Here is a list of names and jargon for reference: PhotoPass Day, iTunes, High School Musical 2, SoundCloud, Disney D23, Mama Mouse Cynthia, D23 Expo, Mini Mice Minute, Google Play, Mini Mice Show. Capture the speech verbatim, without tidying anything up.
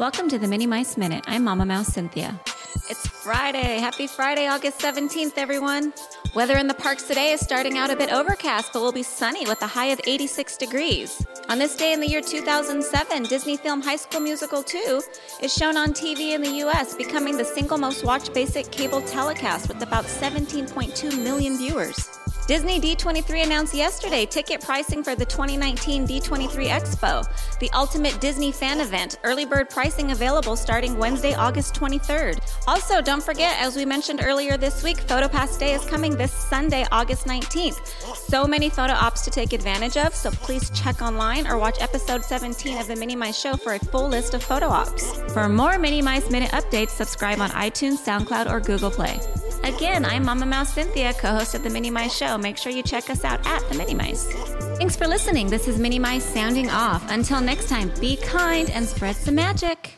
Welcome to the Mini Mice Minute. I'm Mama Mouse Cynthia. It's Friday. Happy Friday, August seventeenth, everyone. Weather in the parks today is starting out a bit overcast, but will be sunny with a high of eighty-six degrees. On this day in the year two thousand seven, Disney film High School Musical two is shown on T V in the U S, becoming the single most watched basic cable telecast with about seventeen point two million viewers. Disney D twenty-three announced yesterday ticket pricing for the twenty nineteen D twenty-three Expo, the ultimate Disney fan event. Early bird pricing available starting Wednesday, August twenty-third. Also, don't forget, as we mentioned earlier this week, PhotoPass Day is coming this Sunday, August nineteenth. So many photo ops to take advantage of, so please check online or watch episode seventeen of the Mini Mice Show for a full list of photo ops. For more Mini Mice Minute updates, subscribe on iTunes, SoundCloud, or Google Play. Again, I'm Mama Mouse Cynthia, co-host of the Mini Mice Show. Make sure you check us out at the Mini Mice. Thanks for listening. This is Mini Mice sounding off. Until next time, be kind and spread some magic.